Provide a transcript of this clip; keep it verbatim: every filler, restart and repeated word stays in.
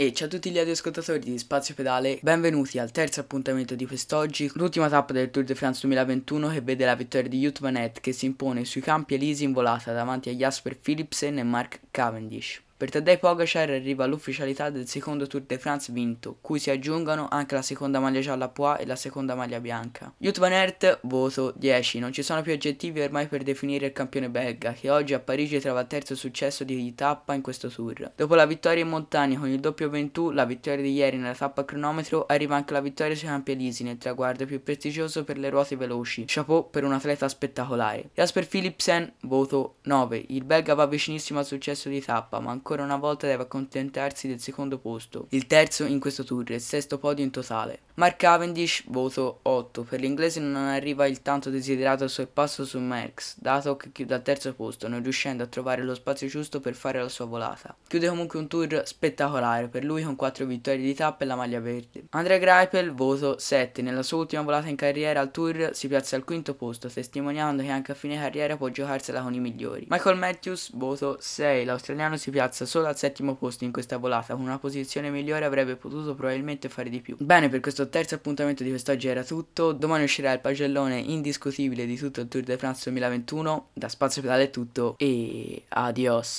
E ciao a tutti gli ascoltatori di Spazio Pedale, benvenuti al terzo appuntamento di quest'oggi, l'ultima tappa del Tour de France duemilaventuno che vede la vittoria di Wout van Aert che si impone sui campi elisi in volata davanti a Jasper Philipsen e Mark Cavendish. Per Tadej Pogačar arriva l'ufficialità del secondo Tour de France vinto, cui si aggiungono anche la seconda maglia gialla Poix e la seconda maglia bianca. Wout van Aert, voto dieci, non ci sono più aggettivi ormai per definire il campione belga, che oggi a Parigi trova il terzo successo di tappa in questo Tour. Dopo la vittoria in montagna con il doppio ventù, la vittoria di ieri nella tappa cronometro, arriva anche la vittoria sui campi elisi nel traguardo più prestigioso per le ruote veloci. Chapeau per un atleta spettacolare. Jasper Philipsen, voto nove, il belga va vicinissimo al successo di tappa, ma ancora Ancora una volta deve accontentarsi del secondo posto, il terzo in questo Tour e il sesto podio in totale. Mark Cavendish, voto otto, per l'inglese non arriva il tanto desiderato sorpasso su Merckx, dato che chiude al terzo posto, non riuscendo a trovare lo spazio giusto per fare la sua volata. Chiude comunque un Tour spettacolare per lui con quattro vittorie di tappa e la maglia verde. André Greipel, voto sette, nella sua ultima volata in carriera al Tour si piazza al quinto posto, testimoniando che anche a fine carriera può giocarsela con i migliori. Michael Matthews, voto sei, l'australiano si piazza solo al settimo posto in questa volata, con una posizione migliore avrebbe potuto probabilmente fare di più. Bene, per questo terzo appuntamento di quest'oggi era tutto, domani uscirà il pagellone indiscutibile di tutto il Tour de France duemilaventuno, da Spazio Pedale è tutto e adios.